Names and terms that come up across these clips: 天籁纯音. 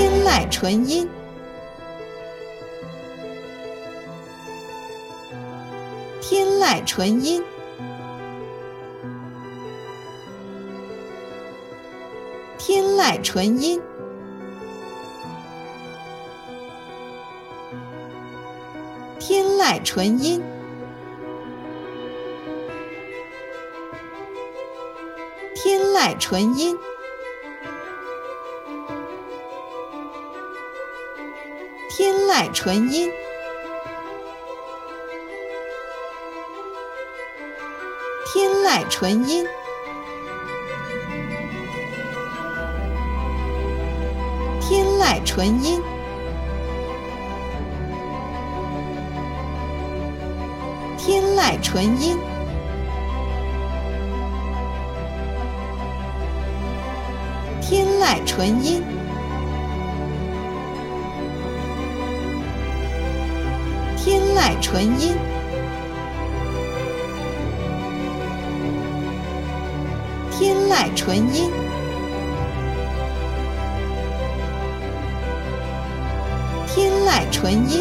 天籁纯音。天籁纯音。天籁纯音。天籁纯音。天籁纯音。天籁纯音。天籁纯音。天籁纯音。天籁纯音。天籁纯音。天籁纯音。天籁纯音。天籁纯音。天籁纯音。天籁纯音。天籁纯音。天籁纯音。天籁纯音。天籁纯音。天籁纯音。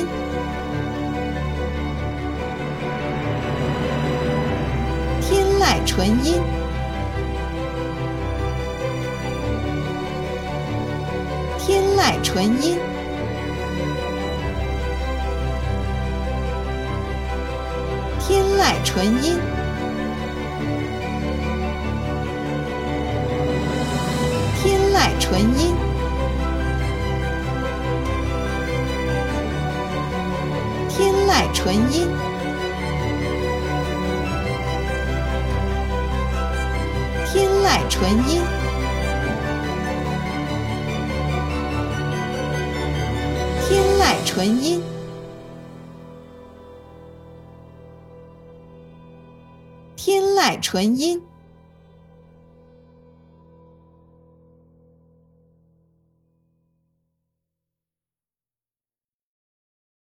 天籁纯音。